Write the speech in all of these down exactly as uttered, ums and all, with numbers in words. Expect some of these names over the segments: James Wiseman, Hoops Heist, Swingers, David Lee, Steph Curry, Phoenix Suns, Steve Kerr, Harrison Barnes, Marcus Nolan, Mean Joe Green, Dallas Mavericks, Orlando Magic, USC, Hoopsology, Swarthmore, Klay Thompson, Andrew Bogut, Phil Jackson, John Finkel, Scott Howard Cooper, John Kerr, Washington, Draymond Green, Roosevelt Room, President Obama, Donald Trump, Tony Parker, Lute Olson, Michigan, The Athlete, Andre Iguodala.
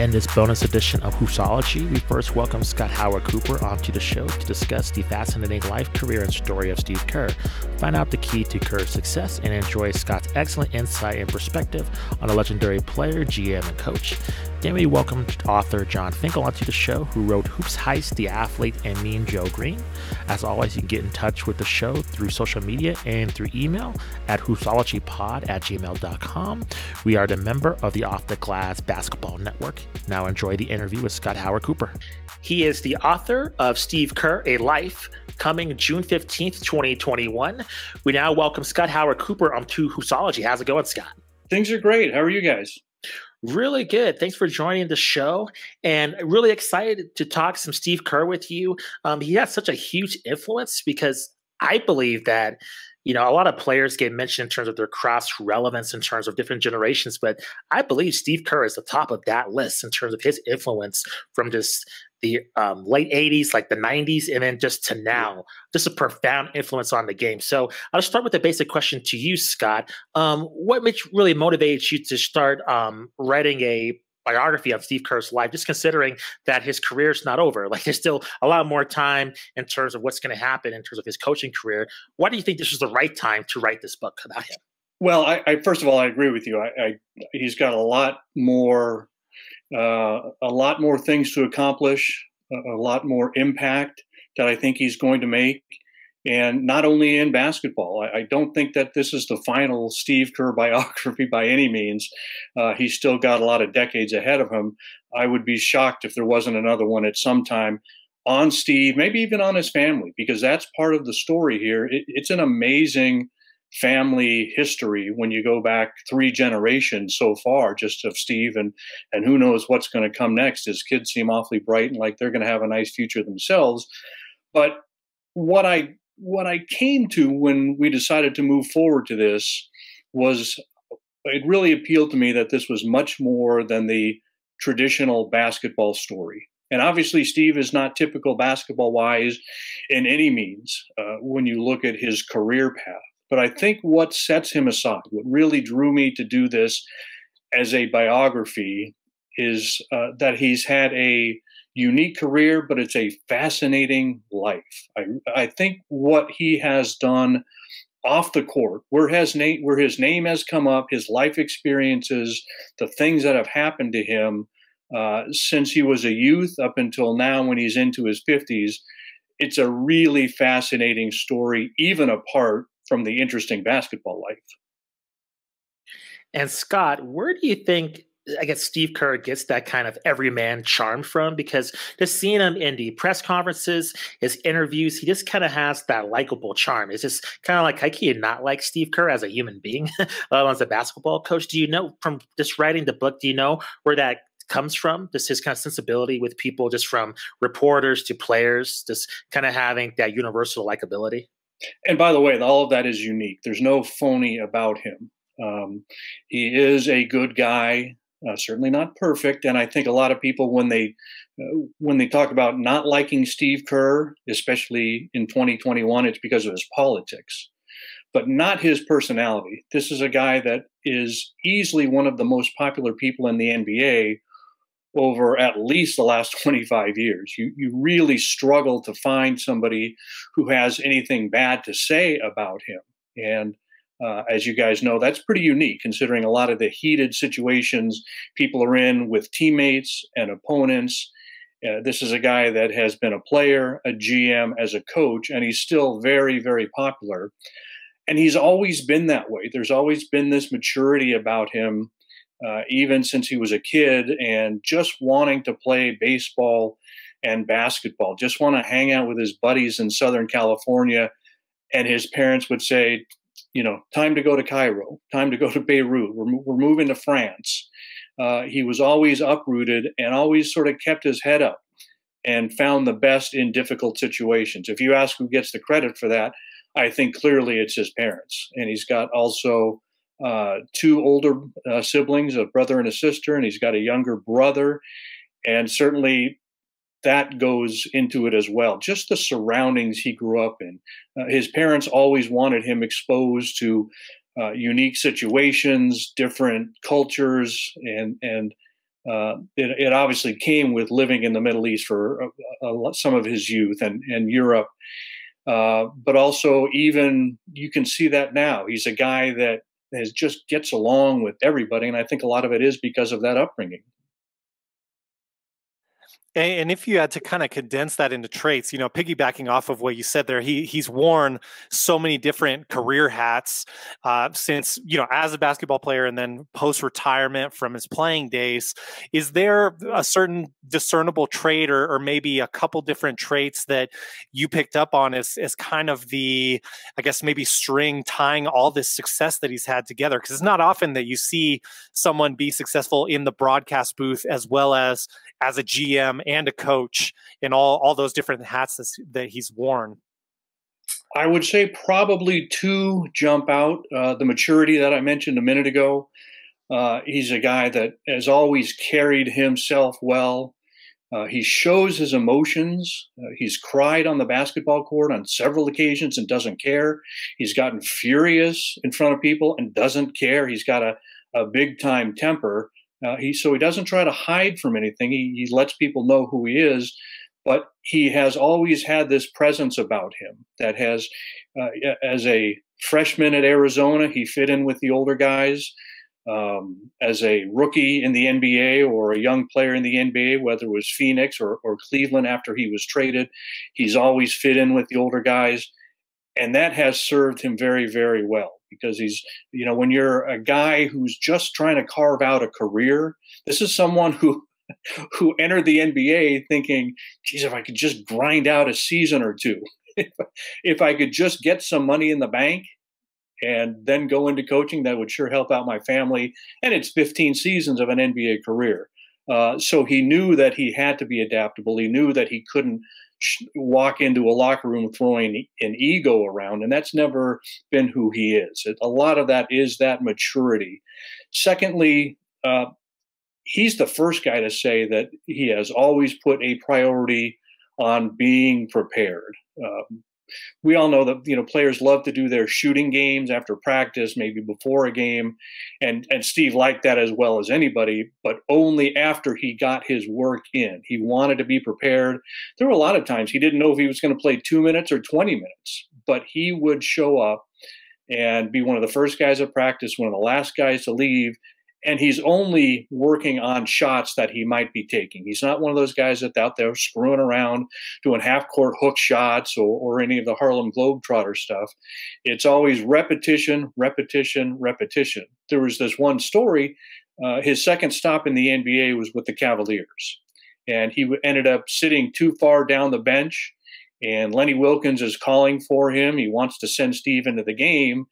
In this bonus edition of Hoopsology, we first welcome Scott Howard Cooper onto the show to discuss the fascinating life, career, and story of Steve Kerr, find out the key to Kerr's success, and enjoy Scott's excellent insight and perspective on a legendary player, G M, and coach. Then we welcome author John Finkel onto the show, who wrote Hoops Heist, The Athlete, and Mean Joe Green. As always, you can get in touch with the show through social media and through email at hoopsologypod at gmail dot com. We are a member of the Off the Glass Basketball Network. Now enjoy the interview with Scott Howard Cooper. He is the author of Steve Kerr, A Life, coming June fifteenth, twenty twenty-one. We now welcome Scott Howard Cooper onto Hoopsology. How's it going, Scott? Things are great. How are you guys? Really good. Thanks for joining the show, and really excited to talk some Steve Kerr with you. Um, he has such a huge influence because I believe that, you know, a lot of players get mentioned in terms of their cross relevance in terms of different generations, but I believe Steve Kerr is the top of that list in terms of his influence from just the um, late eighties, like the nineties, and then just to now. Just a profound influence on the game. So I'll start with the basic question to you, Scott. Um, what really motivated you to start um, writing a biography of Steve Kerr's life, just considering that his career's not over? Like, there's still a lot more time in terms of what's going to happen in terms of his coaching career. Why do you think this was the right time to write this book about him? Well, I, I first of all, I agree with you. I, I, he's got a lot more, uh, a lot more things to accomplish, a, a lot more impact that I think he's going to make. And not only in basketball. I, I don't think that this is the final Steve Kerr biography by any means. Uh, he's still got a lot of decades ahead of him. I would be shocked if there wasn't another one at some time on Steve, maybe even on his family, because that's part of the story here. It, it's an amazing family history when you go back three generations so far, just of Steve, and and who knows what's going to come next. His kids seem awfully bright and like they're going to have a nice future themselves. But what I What I came to when we decided to move forward to this was, it really appealed to me that this was much more than the traditional basketball story. And obviously, Steve is not typical basketball-wise in any means uh, when you look at his career path. But I think what sets him aside, what really drew me to do this as a biography, is uh, that he's had a unique career, but it's a fascinating life. I, I think what he has done off the court, where his name, where his name has come up, his life experiences, the things that have happened to him uh, since he was a youth up until now when he's into his fifties, it's a really fascinating story, even apart from the interesting basketball life. And Scott, where do you think I guess Steve Kerr gets that kind of everyman charm from? Because just seeing him in the press conferences, his interviews, he just kind of has that likable charm. It's just kind of like, I can't not like Steve Kerr as a human being, uh, as a basketball coach. Do you know, from just writing the book, do you know where that comes from? Just his kind of sensibility with people, just from reporters to players, just kind of having that universal likability? And by the way, all of that is unique. There's no phony about him. Um, he is a good guy. Uh, certainly not perfect, and I think a lot of people, when they uh, when they talk about not liking Steve Kerr, especially in twenty twenty-one, it's because of his politics, but not his personality. This is a guy that is easily one of the most popular people in the N B A over at least the last twenty-five years. You you really struggle to find somebody who has anything bad to say about him, and Uh, as you guys know, that's pretty unique considering a lot of the heated situations people are in with teammates and opponents. Uh, this is a guy that has been a player, a G M, as a coach, and he's still very, very popular. And he's always been that way. There's always been this maturity about him, uh, even since he was a kid, and just wanting to play baseball and basketball, just want to hang out with his buddies in Southern California. And his parents would say, you know, time to go to Cairo, time to go to Beirut, we're, we're moving to France. Uh, he was always uprooted and always sort of kept his head up and found the best in difficult situations. If you ask who gets the credit for that, I think clearly it's his parents. And he's got also uh, two older uh, siblings, a brother and a sister, and he's got a younger brother. And certainly that goes into it as well. Just the surroundings he grew up in. Uh, his parents always wanted him exposed to uh, unique situations, different cultures, and and uh, it, it obviously came with living in the Middle East for uh, uh, some of his youth and, and Europe. Uh, but also, even you can see that now. He's a guy that has just gets along with everybody, and I think a lot of it is because of that upbringing. And if you had to kind of condense that into traits, you know, piggybacking off of what you said there, he he's worn so many different career hats uh, since, you know, as a basketball player and then post-retirement from his playing days. Is there a certain discernible trait or, or maybe a couple different traits that you picked up on as, as kind of the, I guess, maybe string tying all this success that he's had together? Because it's not often that you see someone be successful in the broadcast booth as well as as a G M and a coach and all, all those different hats that he's worn. I would say probably two jump out. Uh, the maturity that I mentioned a minute ago. Uh, he's a guy that has always carried himself well. Uh, he shows his emotions. Uh, he's cried on the basketball court on several occasions and doesn't care. He's gotten furious in front of people and doesn't care. He's got a, a big time temper. Uh, he, so he doesn't try to hide from anything. He, he lets people know who he is, but he has always had this presence about him that has, uh, as a freshman at Arizona, he fit in with the older guys. Um, as a rookie in the N B A or a young player in the N B A, whether it was Phoenix or, or Cleveland after he was traded, he's always fit in with the older guys. And that has served him very, very well because he's, you know, when you're a guy who's just trying to carve out a career, this is someone who who entered the N B A thinking, geez, if I could just grind out a season or two, if, if I could just get some money in the bank and then go into coaching, that would sure help out my family. And it's fifteen seasons of an N B A career. Uh, so he knew that he had to be adaptable. He knew that he couldn't walk into a locker room throwing an ego around, and that's never been who he is. It, a lot of that is that maturity. Secondly, uh, he's the first guy to say that he has always put a priority on being prepared. Um, we all know that, you know, players love to do their shooting games after practice, maybe before a game, and, and Steve liked that as well as anybody, but only after he got his work in. He wanted to be prepared. There were a lot of times he didn't know if he was going to play two minutes or twenty minutes, but he would show up and be one of the first guys at practice, one of the last guys to leave, and he's only working on shots that he might be taking. He's not one of those guys that's out there screwing around, doing half-court hook shots or, or any of the Harlem Globetrotter stuff. It's always repetition, repetition, repetition. There was this one story. Uh, his second stop in the N B A was with the Cavaliers, and he ended up sitting too far down the bench, and Lenny Wilkins is calling for him. He wants to send Steve into the game,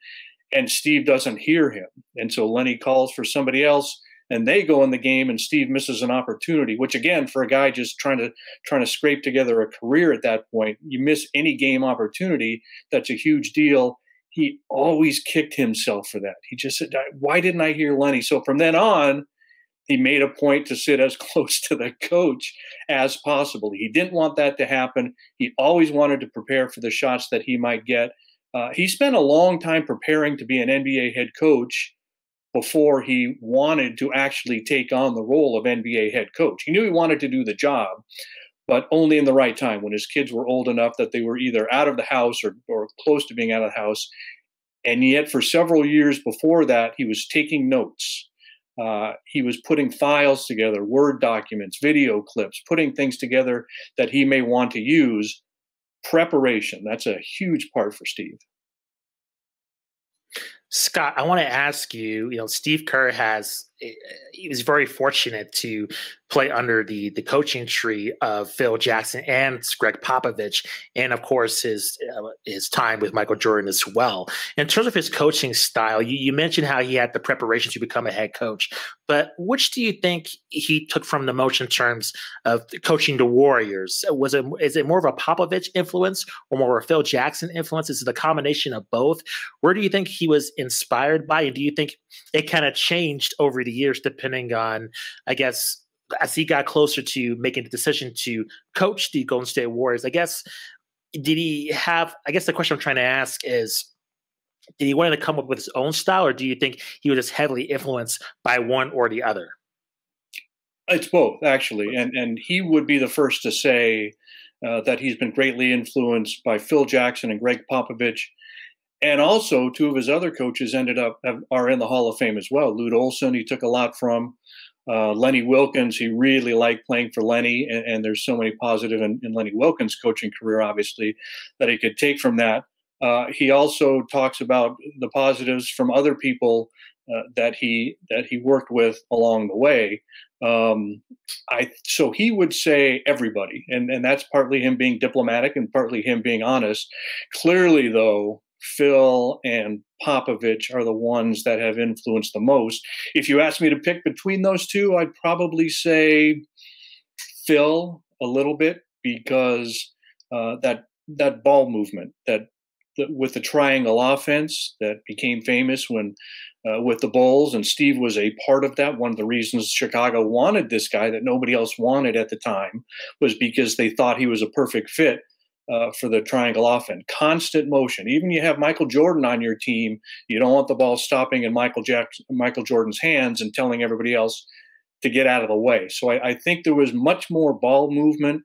and Steve doesn't hear him. And so Lenny calls for somebody else and they go in the game and Steve misses an opportunity, which again, for a guy just trying to trying to scrape together a career at that point, you miss any game opportunity. That's a huge deal. He always kicked himself for that. He just said, why didn't I hear Lenny? So from then on, he made a point to sit as close to the coach as possible. He didn't want that to happen. He always wanted to prepare for the shots that he might get. Uh, he spent a long time preparing to be an N B A head coach before he wanted to actually take on the role of N B A head coach. He knew he wanted to do the job, but only in the right time when his kids were old enough that they were either out of the house or, or close to being out of the house. And yet for several years before that, he was taking notes. Uh, he was putting files together, Word documents, video clips, putting things together that he may want to use. Preparation, that's a huge part for Steve. Scott, I want to ask you, you know, Steve Kerr has, he was very fortunate to play under the the coaching tree of Phil Jackson and Gregg Popovich, and of course his uh, his time with Michael Jordan as well. In terms of his coaching style, you, you mentioned how he had the preparation to become a head coach, but which do you think he took from the most in terms of coaching the Warriors? Was it is it more of a Popovich influence or more of a Phil Jackson influence? Is it a combination of both? Where do you think he was inspired by, and do you think it kind of changed over the years depending on, I guess, as he got closer to making the decision to coach the Golden State Warriors, I guess, did he have, I guess the question I'm trying to ask is, did he want to come up with his own style, or do you think he was just heavily influenced by one or the other? It's both, actually. And, and he would be the first to say uh, that he's been greatly influenced by Phil Jackson and Gregg Popovich. And also, two of his other coaches ended up have, are in the Hall of Fame as well. Lute Olson, he took a lot from. Uh, Lenny Wilkins, he really liked playing for Lenny. And, and there's so many positive in, in Lenny Wilkins' coaching career, obviously, that he could take from that. Uh, he also talks about the positives from other people uh, that he that he worked with along the way. Um, I so he would say everybody, and and that's partly him being diplomatic and partly him being honest. Clearly, though, Phil and Popovich are the ones that have influenced the most. If you asked me to pick between those two, I'd probably say Phil a little bit, because uh, that that ball movement that. With the triangle offense that became famous when uh, with the Bulls, and Steve was a part of that. One of the reasons Chicago wanted this guy that nobody else wanted at the time was because they thought he was a perfect fit uh, for the triangle offense. Constant motion. Even you have Michael Jordan on your team, you don't want the ball stopping in Michael Jackson, Michael Jordan's hands and telling everybody else to get out of the way. So I, I think there was much more ball movement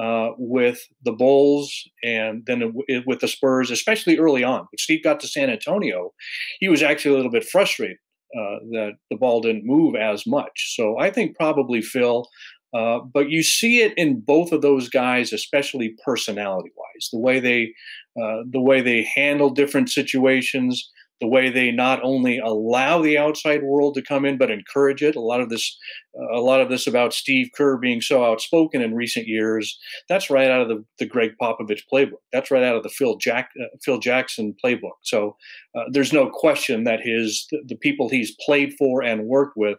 Uh, with the Bulls, and then it, it, with the Spurs, especially early on. When Steve got to San Antonio, he was actually a little bit frustrated uh, that the ball didn't move as much. So I think probably Phil, uh, but you see it in both of those guys, especially personality-wise, the way they, uh, the way they handle different situations, the way they not only allow the outside world to come in, but encourage it. A lot of this, uh, a lot of this about Steve Kerr being so outspoken in recent years. That's right out of the, the Gregg Popovich playbook. That's right out of the Phil Jack, uh, Phil Jackson playbook. So uh, there's no question that his the, the people he's played for and worked with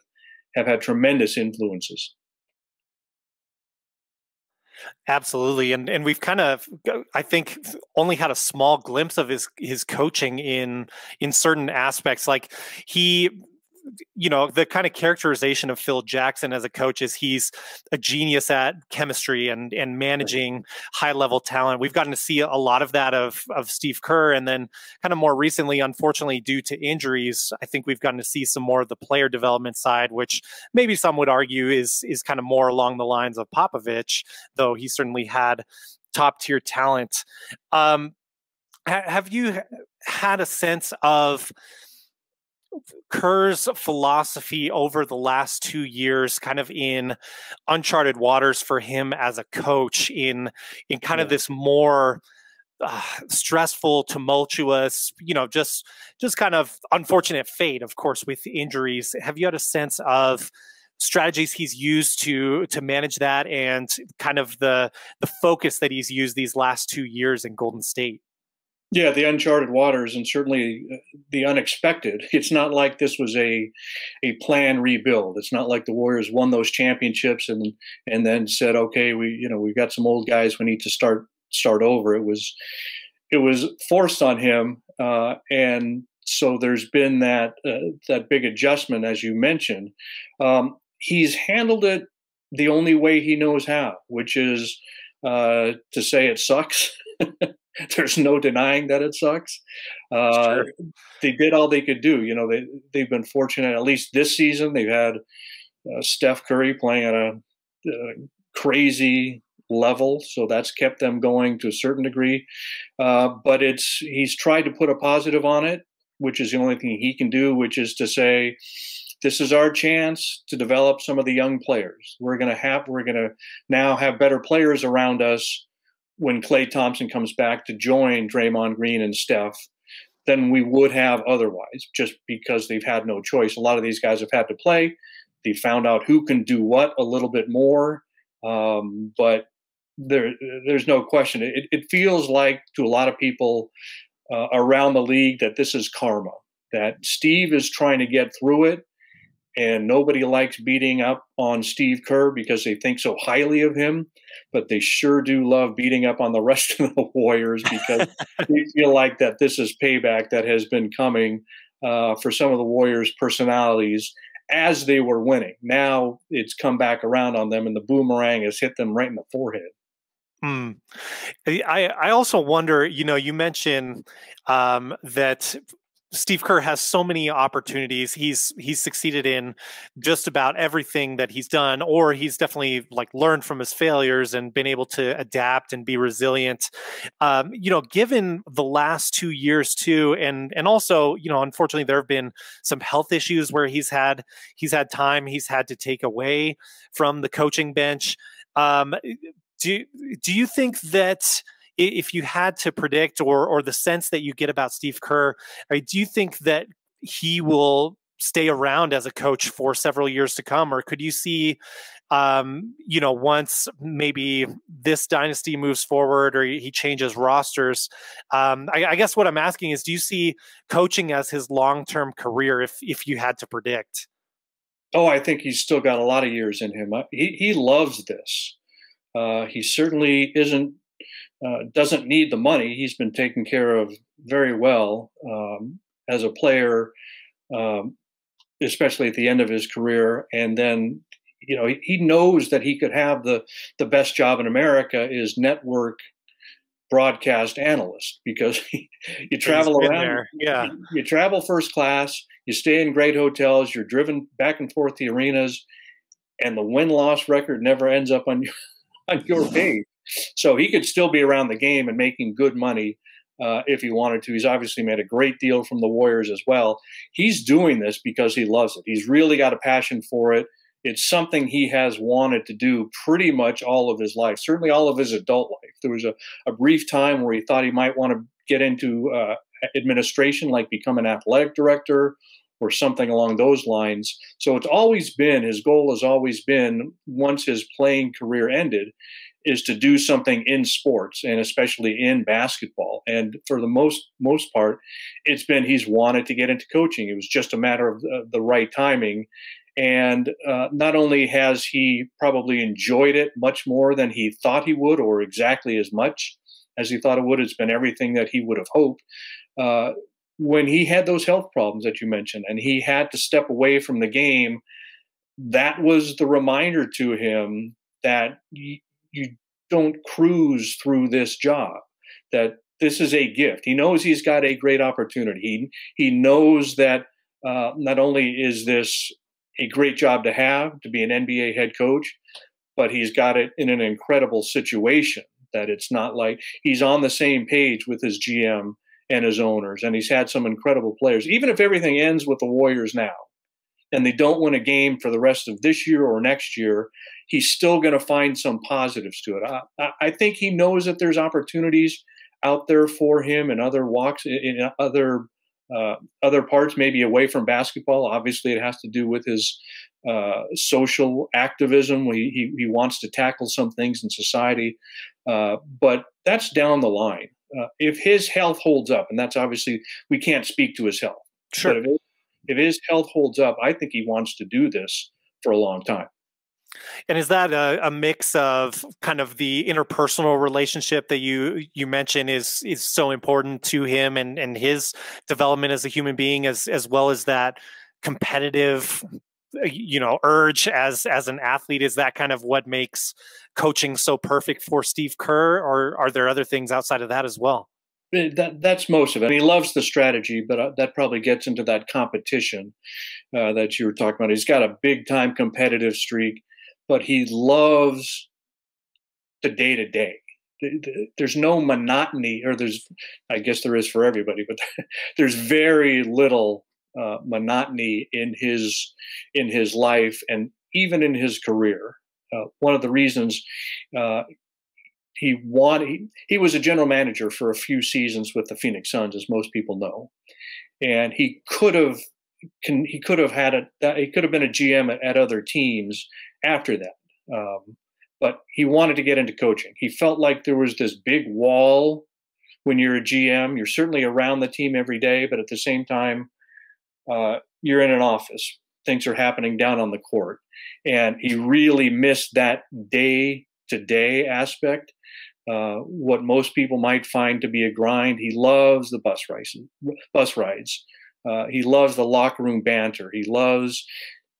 have had tremendous influences. Absolutely. And and we've kind of, I think, only had a small glimpse of his his coaching in in certain aspects. Like he, you know, the kind of characterization of Phil Jackson as a coach is he's a genius at chemistry and and managing high level talent. We've gotten to see a lot of that of of Steve Kerr, and then kind of more recently, unfortunately, due to injuries, I think we've gotten to see some more of the player development side, which maybe some would argue is is kind of more along the lines of Popovich, though he certainly had top tier talent. Um, have you had a sense of Kerr's philosophy over the last two years, kind of in uncharted waters for him as a coach, in in kind yeah. of this more uh, stressful, tumultuous, you know, just just kind of unfortunate fate, of course, with injuries? Have you had a sense of strategies he's used to to manage that, and kind of the the focus that he's used these last two years in Golden State? Yeah, the uncharted waters, and certainly the unexpected. It's not like this was a a planned rebuild. It's not like the Warriors won those championships and and then said, okay, we you know we've got some old guys, we need to start start over. It was it was forced on him, uh, and so there's been that uh, that big adjustment, as you mentioned. Um, he's handled it the only way he knows how, which is uh, to say it sucks. There's no denying that it sucks. Uh, they did all they could do. You know, they, they've been fortunate, at least this season. They've had uh, Steph Curry playing at a uh, crazy level, so that's kept them going to a certain degree. Uh, but it's he's tried to put a positive on it, which is the only thing he can do, which is to say, this is our chance to develop some of the young players. We're going to have, we're going to now have better players around us when Klay Thompson comes back to join Draymond Green and Steph, than we would have otherwise, just because they've had no choice. A lot of these guys have had to play. They found out who can do what a little bit more, um, but there, there's no question. It, it feels like to a lot of people uh, around the league that this is karma, that Steve is trying to get through it, and nobody likes beating up on Steve Kerr because they think so highly of him, but they sure do love beating up on the rest of the Warriors because they feel like that this is payback that has been coming uh, for some of the Warriors' personalities as they were winning. Now it's come back around on them, and the boomerang has hit them right in the forehead. Mm. I, I also wonder, you know, you mentioned um, that Steve Kerr has so many opportunities. He's he's succeeded in just about everything that he's done, or he's definitely like learned from his failures and been able to adapt and be resilient. Um, you know, given the last two years too, and and also, you know, unfortunately there have been some health issues where he's had he's had time he's had to take away from the coaching bench. Um, do do you think that? If you had to predict, or or the sense that you get about Steve Kerr, I mean, do you think that he will stay around as a coach for several years to come, or could you see, um, you know, once maybe this dynasty moves forward or he changes rosters? Um, I, I guess what I'm asking is, do you see coaching as his long-term career if if you had to predict? Oh, I think he's still got a lot of years in him. He he loves this. Uh, he certainly isn't. Uh, doesn't need the money. He's been taken care of very well um, as a player, um, especially at the end of his career. And then, you know, he, he knows that he could have the, the best job in America is network broadcast analyst, because he, you travel around, there. Yeah. You, you travel first class, you stay in great hotels, you're driven back and forth the arenas, and the win-loss record never ends up on your, on your page. So he could still be around the game and making good money uh, if he wanted to. He's obviously made a great deal from the Warriors as well. He's doing this because he loves it. He's really got a passion for it. It's something he has wanted to do pretty much all of his life, certainly all of his adult life. There was a, a brief time where he thought he might want to get into uh, administration, like become an athletic director or something along those lines. So it's always been, his goal has always been, once his playing career ended, is to do something in sports, and especially in basketball. And for the most most part, it's been he's wanted to get into coaching. It was just a matter of the, the right timing. And uh, not only has he probably enjoyed it much more than he thought he would, or exactly as much as he thought it would, it's been everything that he would have hoped. Uh, when he had those health problems that you mentioned, and he had to step away from the game, that was the reminder to him that he, you don't cruise through this job, that this is a gift. He knows he's got a great opportunity. He, he knows that uh, not only is this a great job to have, to be an N B A head coach, but he's got it in an incredible situation, that it's not like he's on the same page with his G M and his owners, and he's had some incredible players. Even if everything ends with the Warriors now, and they don't win a game for the rest of this year or next year, he's still going to find some positives to it. I, I think he knows that there's opportunities out there for him in other walks, in other uh, other parts, maybe away from basketball. Obviously, it has to do with his uh, social activism. He, he, he wants to tackle some things in society, uh, but that's down the line. Uh, if his health holds up, and that's obviously, we can't speak to his health. Sure. But if it, If his health holds up, I think he wants to do this for a long time. And is that a, a mix of kind of the interpersonal relationship that you you mentioned is is so important to him and and his development as a human being, as as well as that competitive, you know, urge as as an athlete? Is that kind of what makes coaching so perfect for Steve Kerr, or are there other things outside of that as well? That, that's most of it. I mean, he loves the strategy, but that probably gets into that competition uh, that you were talking about. He's got a big-time competitive streak, but he loves the day-to-day. There's no monotony, or there's, I guess there is for everybody, but there's very little uh, monotony in his, in his life, and even in his career. Uh, one of the reasons uh, He wanted. He, he was a general manager for a few seasons with the Phoenix Suns, as most people know, and he could have. Can, he could have had a. He could have been a G M at, at other teams after that, um, but he wanted to get into coaching. He felt like there was this big wall when you're a G M. You're certainly around the team every day, but at the same time, uh, you're in an office. Things are happening down on the court, and he really missed that day-to-day aspect. Uh, what most people might find to be a grind. He loves the bus rides. Bus rides. Uh, he loves the locker room banter. He loves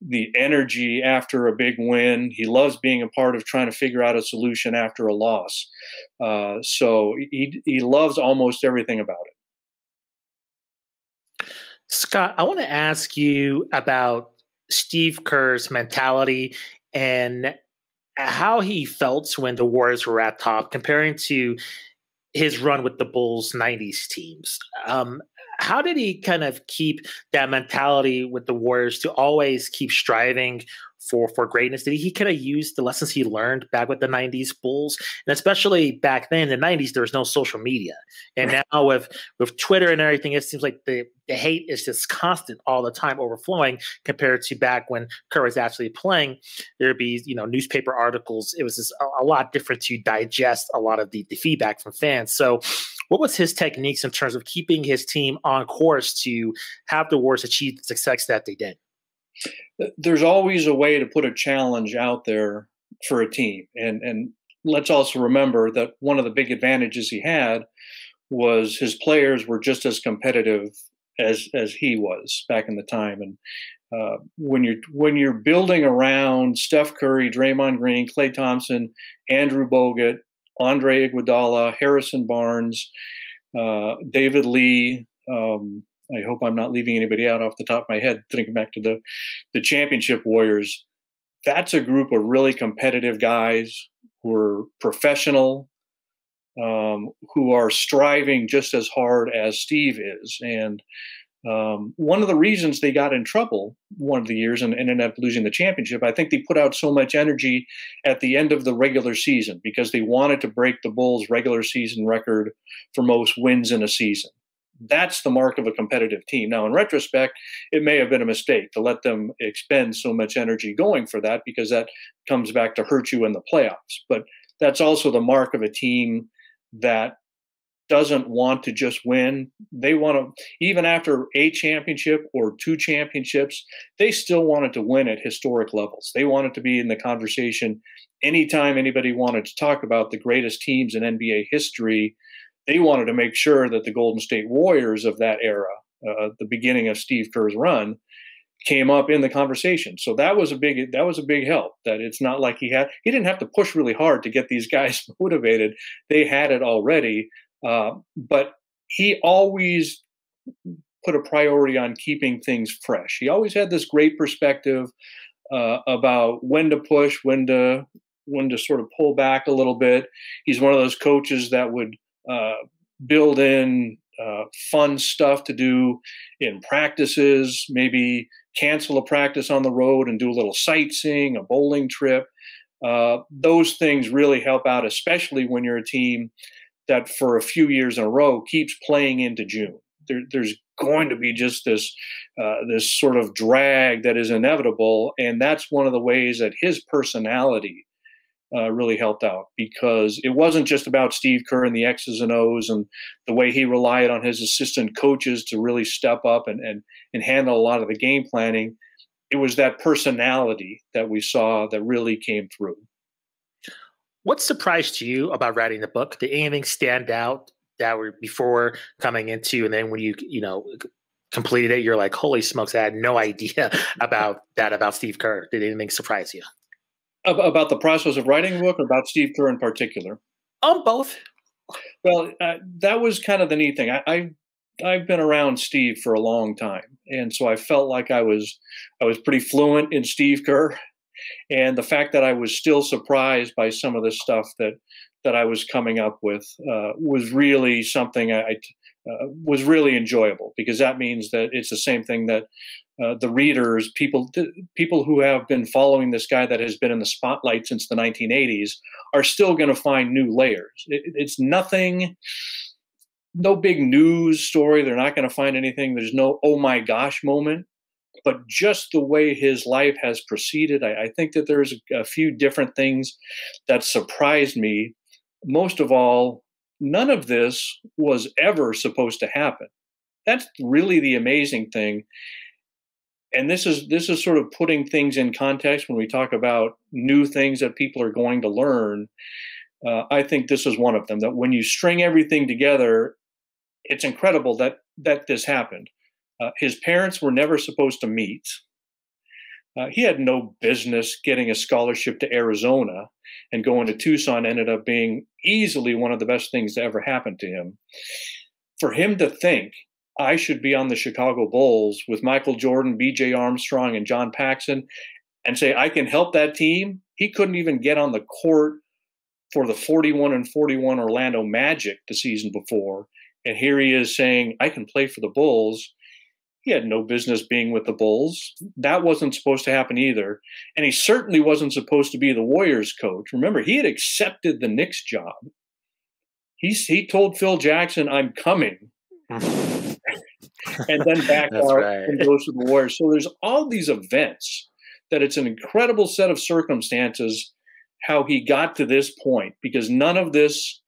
the energy after a big win. He loves being a part of trying to figure out a solution after a loss. Uh, so he, he loves almost everything about it. Scott, I want to ask you about Steve Kerr's mentality and how he felt when the Warriors were at top, comparing to his run with the Bulls nineties teams. Um, how did he kind of keep that mentality with the Warriors to always keep striving for, for greatness? Did he, he kind of use the lessons he learned back with the nineties Bulls? And especially back then, in the nineties, there was no social media. And now with, with Twitter and everything, it seems like the, the hate is just constant all the time, overflowing, compared to back when Kerr was actually playing. There'd be, you know, newspaper articles. It was just a, a lot different to digest a lot of the, the feedback from fans. So what was his techniques in terms of keeping his team on course to have the Warriors achieve the success that they did? There's always a way to put a challenge out there for a team. And, and let's also remember that one of the big advantages he had was his players were just as competitive as, as he was back in the time. And uh, when you're, when you're building around Steph Curry, Draymond Green, Klay Thompson, Andrew Bogut, Andre Iguodala, Harrison Barnes, uh, David Lee, um, I hope I'm not leaving anybody out off the top of my head, thinking back to the, the championship Warriors. That's a group of really competitive guys who are professional, um, who are striving just as hard as Steve is. And um, one of the reasons they got in trouble one of the years and ended up losing the championship, I think they put out so much energy at the end of the regular season because they wanted to break the Bulls' regular season record for most wins in a season. That's the mark of a competitive team. Now, in retrospect, it may have been a mistake to let them expend so much energy going for that, because that comes back to hurt you in the playoffs. But that's also the mark of a team that doesn't want to just win. They want to, even after a championship or two championships, they still wanted to win at historic levels. They wanted to be in the conversation anytime anybody wanted to talk about the greatest teams in N B A history. They wanted to make sure that the Golden State Warriors of that era, uh, the beginning of Steve Kerr's run, came up in the conversation. So that was a big that was a big help. That it's not like he had he didn't have to push really hard to get these guys motivated. They had it already. Uh, but he always put a priority on keeping things fresh. He always had this great perspective uh, about when to push, when to when to sort of pull back a little bit. He's one of those coaches that would Uh, build in uh, fun stuff to do in practices, maybe cancel a practice on the road and do a little sightseeing, a bowling trip. Uh, those things really help out, especially when you're a team that for a few years in a row keeps playing into June. There, there's going to be just this, uh, this sort of drag that is inevitable, and that's one of the ways that his personality Uh, really helped out, because it wasn't just about Steve Kerr and the X's and O's and the way he relied on his assistant coaches to really step up and, and, and handle a lot of the game planning. It was that personality that we saw that really came through. What surprised you about writing the book? Did anything stand out that were before coming into, and then when you, you know, completed it, you're like, holy smokes, I had no idea about that, about Steve Kerr. Did anything surprise you? About the process of writing the book, or about Steve Kerr in particular? Um, both. Well, uh, that was kind of the neat thing. I, I, I've been around Steve for a long time, and so I felt like I was, I was pretty fluent in Steve Kerr, and the fact that I was still surprised by some of the stuff that that I was coming up with uh, was really something I, I uh, was really enjoyable, because that means that it's the same thing that. Uh, the readers, people people who have been following this guy that has been in the spotlight since the nineteen eighties are still going to find new layers. It, it's nothing, no big news story. They're not going to find anything. There's no, oh my gosh moment. But just the way his life has proceeded, I, I think that there's a, a few different things that surprised me. Most of all, none of this was ever supposed to happen. That's really the amazing thing. And this is this is sort of putting things in context when we talk about new things that people are going to learn. Uh, I think this is one of them, that when you string everything together, it's incredible that that this happened. Uh, his parents were never supposed to meet. Uh, he had no business getting a scholarship to Arizona, and going to Tucson ended up being easily one of the best things to ever happen to him. For him to think I should be on the Chicago Bulls with Michael Jordan, B J Armstrong, and John Paxson and say, I can help that team. He couldn't even get on the court for the forty-one and forty-one Orlando Magic the season before. And here he is saying, I can play for the Bulls. He had no business being with the Bulls. That wasn't supposed to happen either. And he certainly wasn't supposed to be the Warriors coach. Remember, he had accepted the Knicks job. He, he told Phil Jackson, I'm coming. And then back out right. and goes to the Warriors. So there's all these events that it's an incredible set of circumstances how he got to this point, because none of this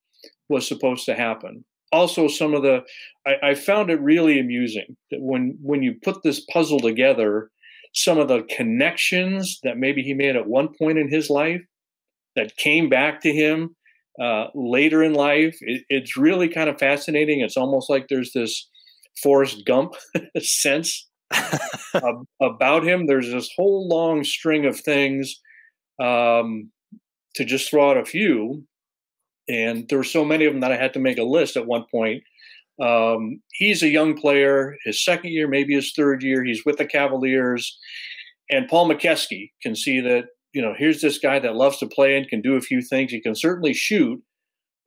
was supposed to happen. Also, some of the, I, I found it really amusing that when, when you put this puzzle together, some of the connections that maybe he made at one point in his life that came back to him uh, later in life, it, it's really kind of fascinating. It's almost like there's this Forrest Gump sense ab- about him. There's this whole long string of things, um, to just throw out a few. And there were so many of them that I had to make a list at one point. Um, he's a young player, his second year, maybe his third year. He's with the Cavaliers. And Paul McKeskey can see that, you know, here's this guy that loves to play and can do a few things. He can certainly shoot,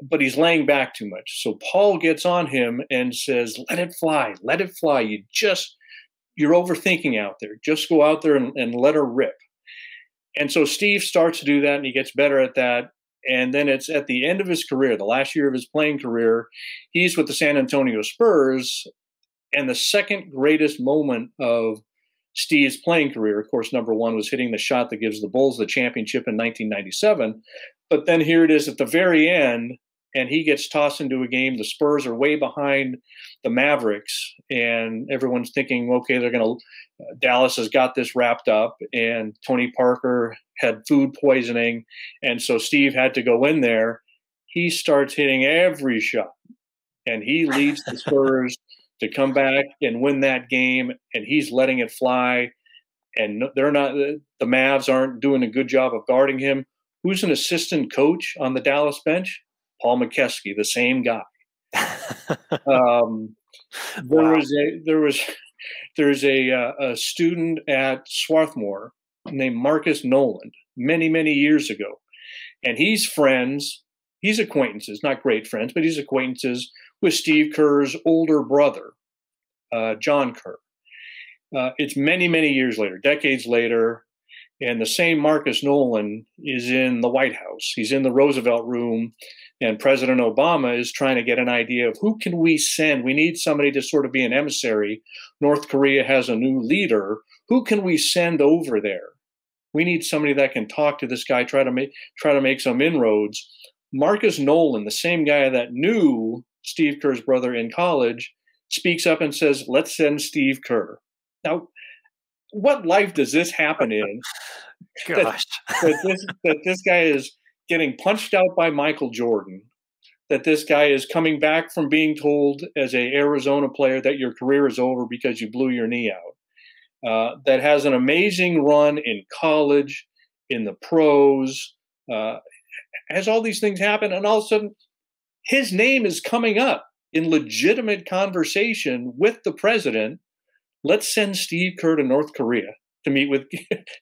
but he's laying back too much. So Paul gets on him and says, let it fly, let it fly. You just, you're overthinking out there. Just go out there and, and let her rip. And so Steve starts to do that, and he gets better at that. And then it's at the end of his career, the last year of his playing career, he's with the San Antonio Spurs. And the second greatest moment of Steve's playing career, of course, number one was hitting the shot that gives the Bulls the championship in nineteen ninety-seven. But then here it is at the very end, and he gets tossed into a game. The Spurs are way behind the Mavericks, and everyone's thinking, okay, they're going to – Dallas has got this wrapped up, and Tony Parker had food poisoning, and so Steve had to go in there. He starts hitting every shot, and he leads the Spurs to come back and win that game, and he's letting it fly, and they're not – the Mavs aren't doing a good job of guarding him. Who's an assistant coach on the Dallas bench? Paul McKeskey, the same guy. Um, there wow. was a there was there's a uh, a student at Swarthmore named Marcus Nolan many many years ago, and he's friends, he's acquaintances, not great friends, but he's acquaintances with Steve Kerr's older brother, uh, John Kerr. Uh, it's many many years later, decades later, and the same Marcus Nolan is in the White House. He's in the Roosevelt Room. And President Obama is trying to get an idea of who can we send? We need somebody to sort of be an emissary. North Korea has a new leader. Who can we send over there? We need somebody that can talk to this guy, try to make try to make some inroads. Marcus Nolan, the same guy that knew Steve Kerr's brother in college, speaks up and says, let's send Steve Kerr. Now, what life does this happen in? Gosh. That, that, this, that this guy is getting punched out by Michael Jordan, that this guy is coming back from being told as an Arizona player that your career is over because you blew your knee out, uh, that has an amazing run in college, in the pros, uh, has all these things happen, and all of a sudden his name is coming up in legitimate conversation with the president. Let's send Steve Kerr to North Korea to meet with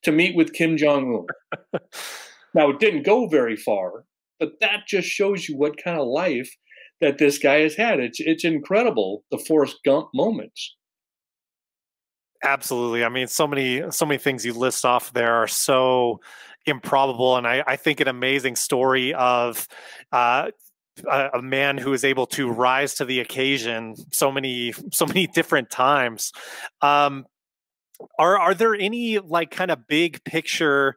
to meet with Kim Jong-un. Now, it didn't go very far, but that just shows you what kind of life that this guy has had. It's it's incredible, the Forrest Gump moments. Absolutely. I mean, so many so many things you list off there are so improbable, and I, I think an amazing story of uh, a, a man who is able to rise to the occasion so many so many different times. Um, are are there any like kind of big picture,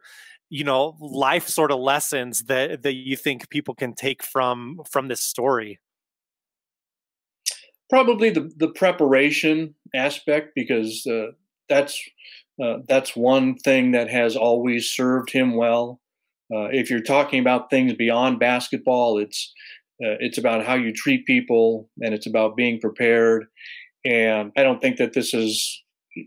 you know, life sort of lessons that, that you think people can take from, from this story? Probably the, the preparation aspect, because uh, that's, uh, that's one thing that has always served him well. Uh, if you're talking about things beyond basketball, it's, uh, it's about how you treat people, and it's about being prepared. And I don't think that this is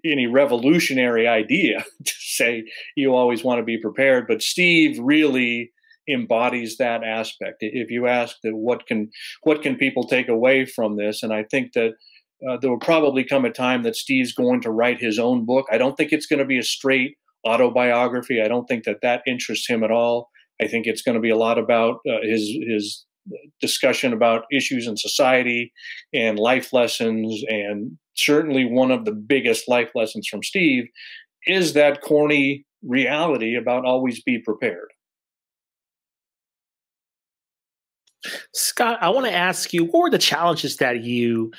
any revolutionary idea to say you always want to be prepared, but Steve really embodies that aspect. If you ask that what can what can people take away from this, and I think that uh, there will probably come a time that Steve's going to write his own book. I don't think it's going to be a straight autobiography. I don't think that that interests him at all. I think it's going to be a lot about uh, his his discussion about issues in society and life lessons. And certainly one of the biggest life lessons from Steve is that corny reality about always be prepared. Scott, I want to ask you, what were the challenges that you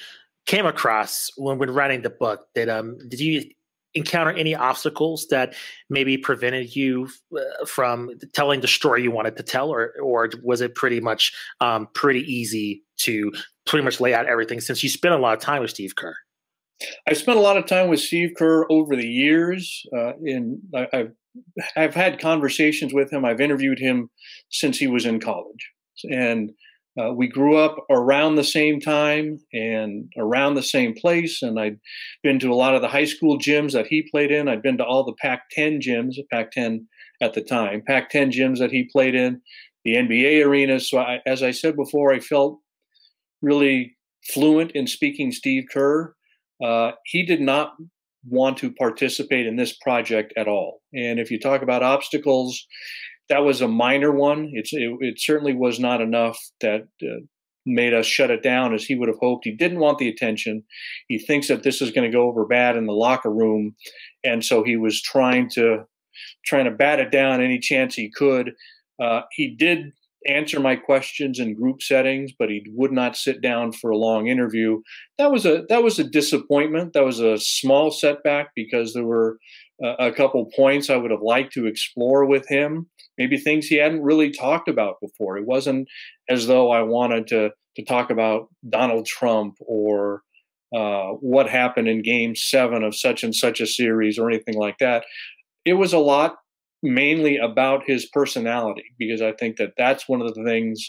came across when, when writing the book? Did, um, did you encounter any obstacles that maybe prevented you uh, from telling the story you wanted to tell, or, or was it pretty much um, pretty easy to pretty much lay out everything, since you spent a lot of time with Steve Kerr? I've spent a lot of time with Steve Kerr over the years. Uh, in I, I've, I've had conversations with him. I've interviewed him since he was in college. And uh, we grew up around the same time and around the same place. And I'd been to a lot of the high school gyms that he played in. I'd been to all the Pac ten gyms, Pac ten at the time, Pac ten gyms that he played in, the N B A arenas. So I, as I said before, I felt really fluent in speaking Steve Kerr. Uh, he did not want to participate in this project at all. And if you talk about obstacles, that was a minor one. It's, it, it certainly was not enough that uh, made us shut it down as he would have hoped. He didn't want the attention. He thinks that this is going to go over bad in the locker room. And so he was trying to, trying to bat it down any chance he could. Uh, he did answer my questions in group settings, but he would not sit down for a long interview. That was a, that was a disappointment. That was a small setback, because there were a, a couple points I would have liked to explore with him, maybe things he hadn't really talked about before. It wasn't as though I wanted to, to talk about Donald Trump or uh, what happened in game seven of such and such a series or anything like that. It was a lot mainly about his personality, because I think that that's one of the things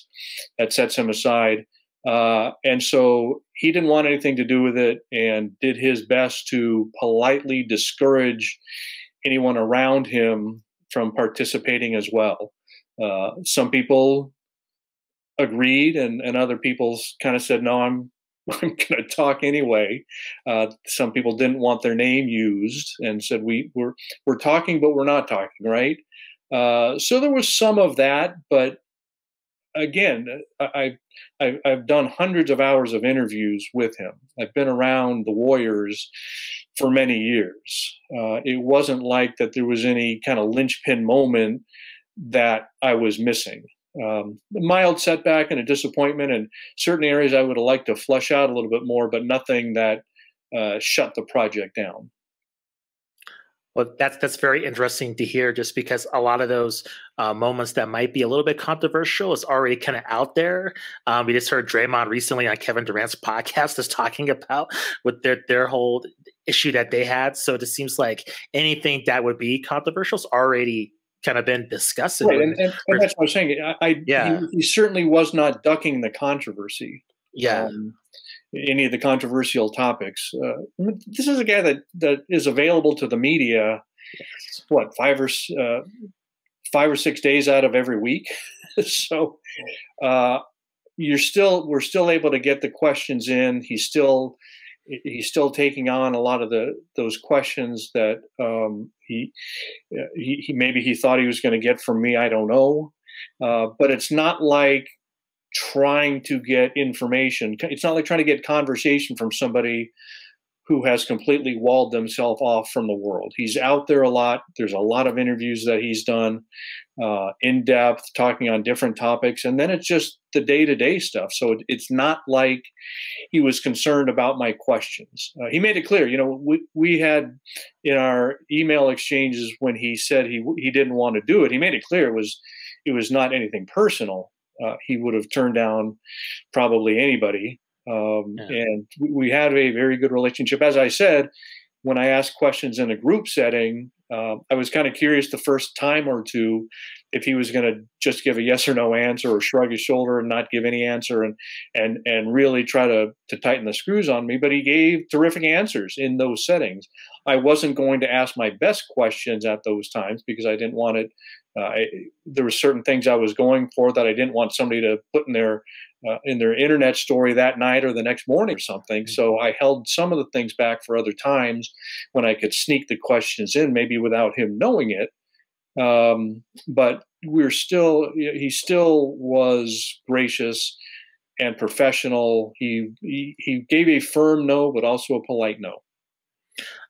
that sets him aside. Uh, and so he didn't want anything to do with it and did his best to politely discourage anyone around him from participating as well. Uh, some people agreed, and, and other people kind of said, no, I'm, I'm going to talk anyway. Uh, some people didn't want their name used and said, we we're, we're talking, but we're not talking, right? Uh, so there was some of that, but again, I, I, I've done hundreds of hours of interviews with him. I've been around the Warriors for many years. Uh, it wasn't like that there was any kind of linchpin moment that I was missing. Um, mild setback and a disappointment, and certain areas I would have liked to flush out a little bit more, but nothing that uh, shut the project down. Well, that's that's very interesting to hear, just because a lot of those uh, moments that might be a little bit controversial is already kind of out there. Um, we just heard Draymond recently on Kevin Durant's podcast is talking about with their their whole issue that they had. So it seems like anything that would be controversial is already kind of been discussed. Right, and, and, and that's what I was saying. I, I, yeah. he, he certainly was not ducking the controversy. Yeah. Um, any of the controversial topics. Uh, this is a guy that, that is available to the media, what, five or, uh, five or six days out of every week. So uh, you're still, we're still able to get the questions in. He's still, he's still taking on a lot of the, those questions that um, he, he, he, maybe he thought he was going to get from me. I don't know. Uh, but it's not like trying to get information. It's not like trying to get conversation from somebody who has completely walled themselves off from the world. He's out there a lot. There's a lot of interviews that he's done uh, in depth, talking on different topics. And then it's just the day-to-day stuff. So it, it's not like he was concerned about my questions. Uh, he made it clear, you know, we, we had in our email exchanges when he said he, he didn't want to do it, he made it clear it was, it was not anything personal. Uh, he would have turned down probably anybody. Um, yeah. And we had a very good relationship. As I said, when I asked questions in a group setting, uh, I was kind of curious the first time or two if he was going to just give a yes or no answer or shrug his shoulder and not give any answer and and and really try to to tighten the screws on me. But he gave terrific answers in those settings. I wasn't going to ask my best questions at those times because I didn't want it. Uh, I, there were certain things I was going for that I didn't want somebody to put in their uh, in their internet story that night or the next morning or something. So I held some of the things back for other times when I could sneak the questions in, maybe without him knowing it. Um, but we're still, he still was gracious and professional. He, he, he gave a firm no, but also a polite no.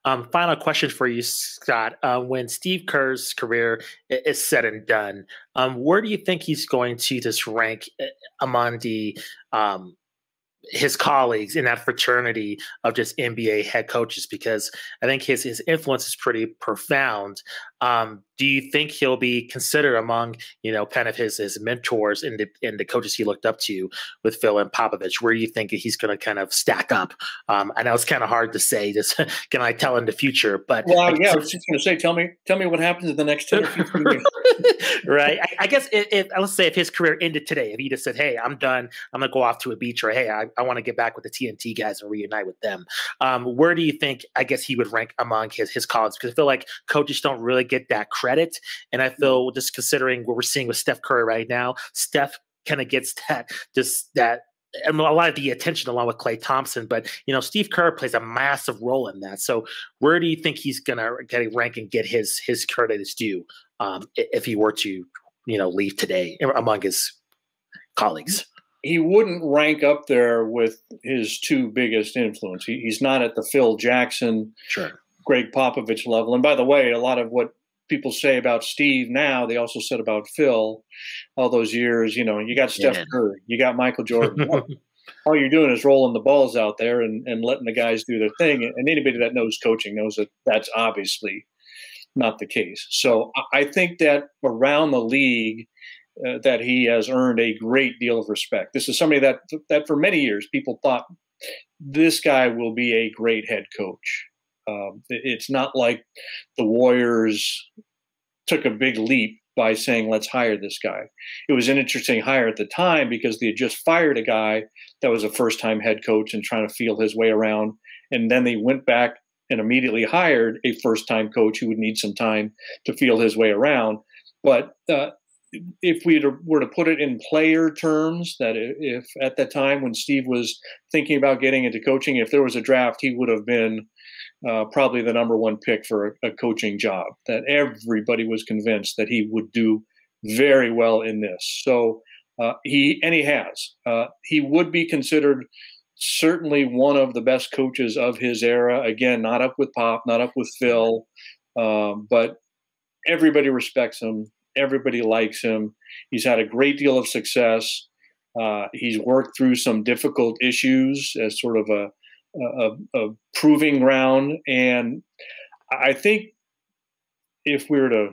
Um, final question for you, Scott. Uh, when Steve Kerr's career is said and done, um, where do you think he's going to just rank among the, um, his colleagues in that fraternity of just N B A head coaches? Because I think his, his influence is pretty profound. Um, do you think he'll be considered among, you know, kind of his, his mentors and the, and the coaches he looked up to with Phil and Popovich? Where do you think he's going to kind of stack up? Um, I know it's kind of hard to say, just can I tell in the future, but well, I yeah, I was just going to say, tell me, tell me what happens in the next ten or fifteen years. Right. I, I guess if, if let's say if his career ended today, if he just said, "Hey, I'm done. I'm going to go off to a beach," or "Hey, I, I want to get back with the T N T guys and reunite with them." Um, where do you think, I guess, he would rank among his, his colleagues? Because I feel like coaches don't really get that credit. And I feel, just considering what we're seeing with Steph Curry right now, Steph kind of gets that, just that, and a lot of the attention along with Klay Thompson, but, you know, Steve Kerr plays a massive role in that. So where do you think he's going to get a rank and get his, his credit is due, um, if he were to, you know, leave today among his colleagues? He wouldn't rank up there with his two biggest influence. He, he's not at the Phil Jackson, sure, Gregg Popovich level. And by the way, a lot of what people say about Steve now, they also said about Phil all those years. You know, you got Steph yeah. Curry, you got Michael Jordan. All you're doing is rolling the balls out there and, and letting the guys do their thing. And anybody that knows coaching knows that that's obviously not the case. So I think that around the league, Uh, that he has earned a great deal of respect. This is somebody that that for many years people thought, this guy will be a great head coach. Um, it's not like the Warriors took a big leap by saying, let's hire this guy. It was an interesting hire at the time because they had just fired a guy that was a first-time head coach and trying to feel his way around. And then they went back and immediately hired a first-time coach who would need some time to feel his way around. But uh, if we were to put it in player terms, that if at that time when Steve was thinking about getting into coaching, if there was a draft, he would have been uh, probably the number one pick for a coaching job, that everybody was convinced that he would do very well in this. So uh, he, and he has, uh, he would be considered certainly one of the best coaches of his era. Again, not up with Pop, not up with Phil, uh, but everybody respects him. Everybody likes him. He's had a great deal of success. Uh, he's worked through some difficult issues as sort of a, a, a proving ground. And I think if we were to,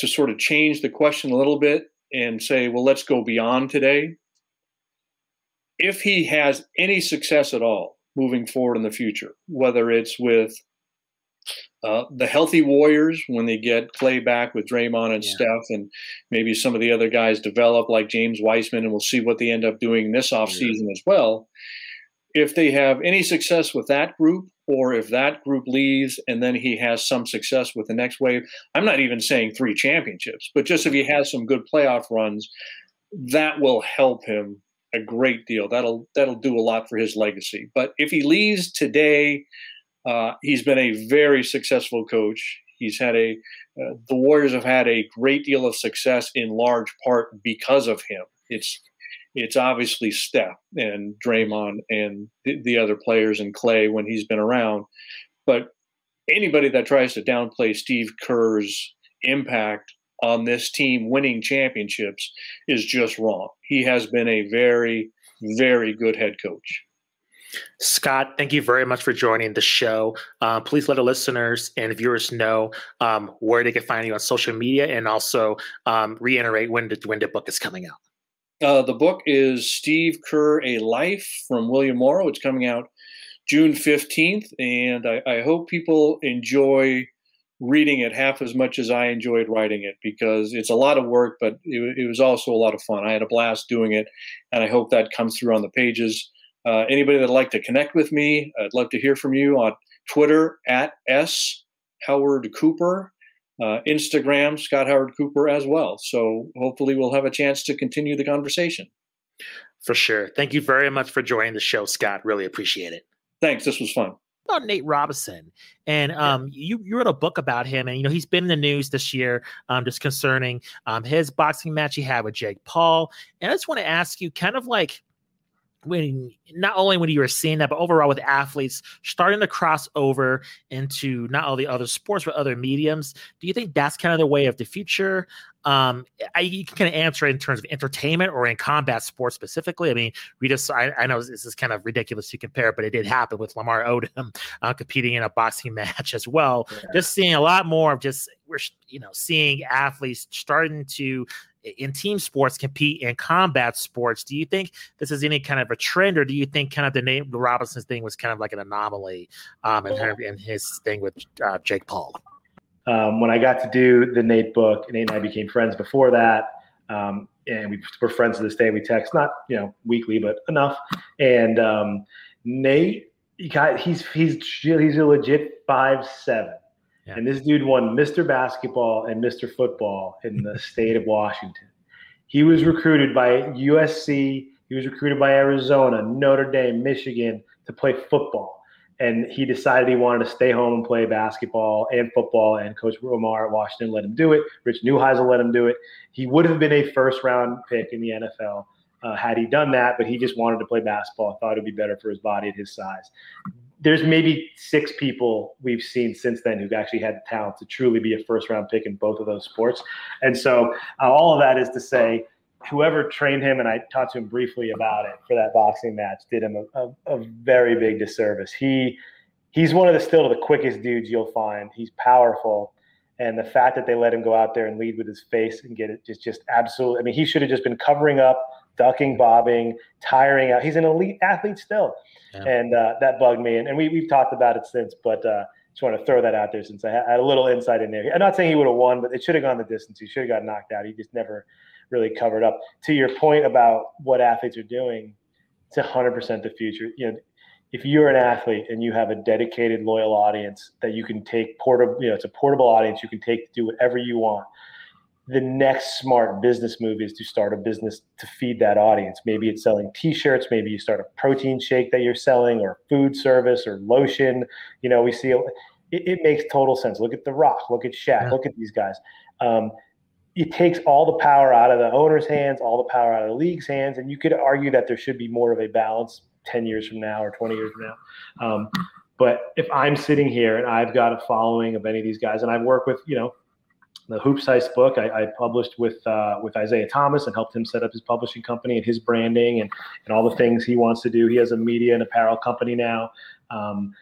to sort of change the question a little bit and say, well, let's go beyond today. If he has any success at all moving forward in the future, whether it's with Uh, the healthy Warriors, when they get Klay back with Draymond and yeah. Steph, and maybe some of the other guys develop like James Wiseman, and we'll see what they end up doing this offseason yeah. as well. If they have any success with that group, or if that group leaves and then he has some success with the next wave, I'm not even saying three championships, but just if he has some good playoff runs, that will help him a great deal. That'll, that'll do a lot for his legacy. But if he leaves today, Uh, he's been a very successful coach. He's had a, uh, the Warriors have had a great deal of success in large part because of him. It's, it's obviously Steph and Draymond and th the other players and Klay when he's been around, but anybody that tries to downplay Steve Kerr's impact on this team winning championships is just wrong. He has been a very, very good head coach. Scott, thank you very much for joining the show. Uh, please let the listeners and viewers know um, where they can find you on social media, and also um, reiterate when the, when the book is coming out. Uh, the book is Steve Kerr, A Life from William Morrow. It's coming out June fifteenth, and I, I hope people enjoy reading it half as much as I enjoyed writing it, because it's a lot of work, but it, it was also a lot of fun. I had a blast doing it, and I hope that comes through on the pages. Uh, anybody that'd like to connect with me, I'd love to hear from you on Twitter at S Howard Cooper, uh, Instagram Scott Howard Cooper as well. So hopefully we'll have a chance to continue the conversation. For sure. Thank you very much for joining the show, Scott. Really appreciate it. Thanks. This was fun. About Nate Robinson, and um, you, you wrote a book about him, and you know he's been in the news this year, um, just concerning um his boxing match he had with Jake Paul. And I just want to ask you, kind of like, when not only when you were seeing that, but overall with athletes starting to cross over into not all the other sports but other mediums, do you think that's kind of the way of the future? Um, I, you can kind of answer it in terms of entertainment or in combat sports specifically. I mean, we just, I, I know this is kind of ridiculous to compare, but it did happen with Lamar Odom uh, competing in a boxing match as well. Yeah. Just seeing a lot more of just, we're, you know, seeing athletes starting to, in team sports, compete in combat sports. Do you think this is any kind of a trend, or do you think kind of the Nate Robinson's thing was kind of like an anomaly um, and, her, and his thing with uh, Jake Paul? Um, when I got to do the Nate book, Nate and I became friends before that. Um, and we were friends to this day. We text, not, you know, weekly, but enough. And um, Nate, he got, he's, he's, he's a legit five seven. Yeah. And this dude won Mister Basketball and Mister Football in the state of Washington. He was recruited by U S C. He was recruited by Arizona, Notre Dame, Michigan to play football. And he decided he wanted to stay home and play basketball and football. And Coach Romar at Washington let him do it. Rich Neuheisel let him do it. He would have been a first-round pick in the N F L uh, had he done that, but he just wanted to play basketball. Thought it would be better for his body at his size. There's maybe six people we've seen since then who've actually had the talent to truly be a first-round pick in both of those sports. And so uh, all of that is to say, whoever trained him, and I talked to him briefly about it for that boxing match, did him a, a, a very big disservice. He he's one of the still the quickest dudes you'll find. He's powerful, and the fact that they let him go out there and lead with his face and get it just just absolutely. I mean, he should have just been covering up, ducking, bobbing, tiring out. He's an elite athlete still, yeah. and uh, that bugged me. And, and we we've talked about it since, but uh, just want to throw that out there since I had a little insight in there. I'm not saying he would have won, but it should have gone the distance. He should have got knocked out. He just never really covered up. To your point about what athletes are doing, it's one hundred percent the future. You know, if you're an athlete and you have a dedicated, loyal audience that you can take portable, you know, it's a portable audience you can take to do whatever you want. The next smart business move is to start a business to feed that audience. Maybe it's selling T-shirts. Maybe you start a protein shake that you're selling, or food service, or lotion. You know, we see it, it makes total sense. Look at The Rock. Look at Shaq. Yeah. Look at these guys. Um, It takes all the power out of the owner's hands, all the power out of the league's hands, and you could argue that there should be more of a balance ten years from now or twenty years from now. Um, but if I'm sitting here and I've got a following of any of these guys, and I've worked with, you know, the Hoops Heist book I, I published with uh, with Isaiah Thomas and helped him set up his publishing company and his branding and, and all the things he wants to do. He has a media and apparel company now. Um,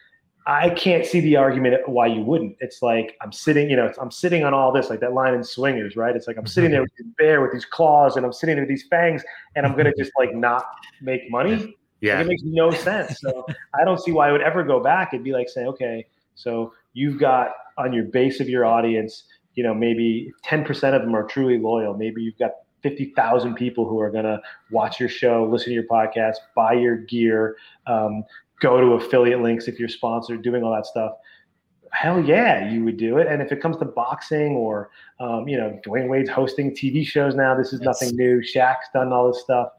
I can't see the argument why you wouldn't. It's like I'm sitting, you know, it's, I'm sitting on all this, like that line in Swingers, right? It's like I'm sitting there with this bear with these claws, and I'm sitting there with these fangs, and I'm gonna just like not make money. Yeah, like, it makes no sense. So I don't see why I would ever go back. It'd be like saying, okay, so you've got on your base of your audience, you know, maybe ten percent of them are truly loyal. Maybe you've got fifty thousand people who are gonna watch your show, listen to your podcast, buy your gear. Um, go to affiliate links if you're sponsored, doing all that stuff. Hell yeah, you would do it. And if it comes to boxing or, um, you know, Dwayne Wade's hosting T V shows now, this is nothing new. Shaq's done all this stuff.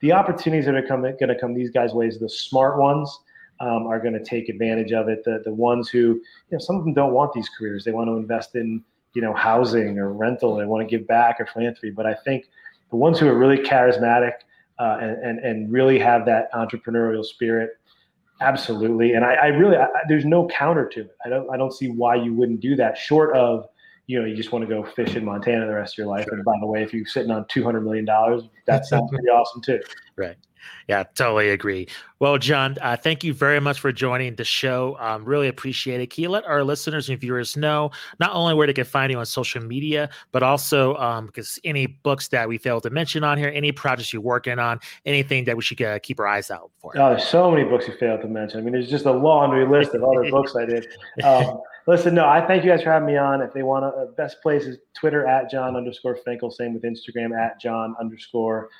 The opportunities that are going to come these guys' ways, the smart ones um, are going to take advantage of it. The the ones who, you know, some of them don't want these careers. They want to invest in, you know, housing or rental. They want to give back or philanthropy. But I think the ones who are really charismatic uh, and, and, and really have that entrepreneurial spirit, absolutely. And I, I really, I, there's no counter to it. I don't, I don't see why you wouldn't do that short of, you know, you just want to go fish in Montana the rest of your life. Sure. And by the way, if you're sitting on two hundred million dollars, that sounds pretty awesome too. Right. Yeah, totally agree. Well, John, uh, thank you very much for joining the show. Um, really appreciate it. Can you let our listeners and viewers know not only where they can find you on social media, but also um, because any books that we failed to mention on here, any projects you're working on, anything that we should uh, keep our eyes out for? Oh, there's so many books you failed to mention. I mean, there's just a laundry list of other books I did. Um, listen, no, I thank you guys for having me on. If they want to, uh, best place is Twitter at John underscore Finkel. Same with Instagram at John underscore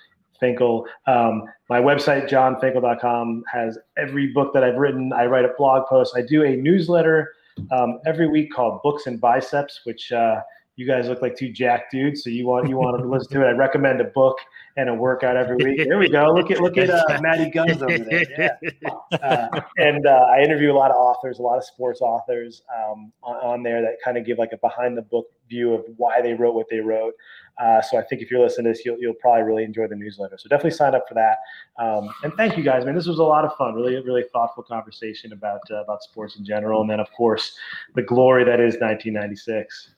Finkel. Um, my website, john finkel dot com, has every book that I've written. I write a blog post. I do a newsletter um, every week called Books and Biceps, which uh, you guys look like two jack dudes, so you want you want to listen to it. I recommend a book and a workout every week. There we go. Look at look at uh, Matty Guns over there. Yeah. Uh, and uh, I interview a lot of authors, a lot of sports authors um, on, on there that kind of give like a behind the book view of why they wrote what they wrote. Uh, so I think if you're listening to this, you'll, you'll probably really enjoy the newsletter. So definitely sign up for that. Um, and thank you guys, man. This was a lot of fun. Really, really thoughtful conversation about uh, about sports in general, and then of course the glory that is nineteen ninety-six.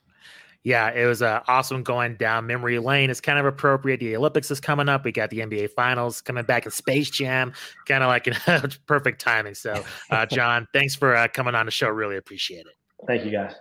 Yeah, it was uh, awesome going down memory lane. It's kind of appropriate. The Olympics is coming up. We got the N B A Finals coming back in Space Jam, kind of like, you know, perfect timing. So, uh, John, thanks for uh, coming on the show. Really appreciate it. Thank you, guys.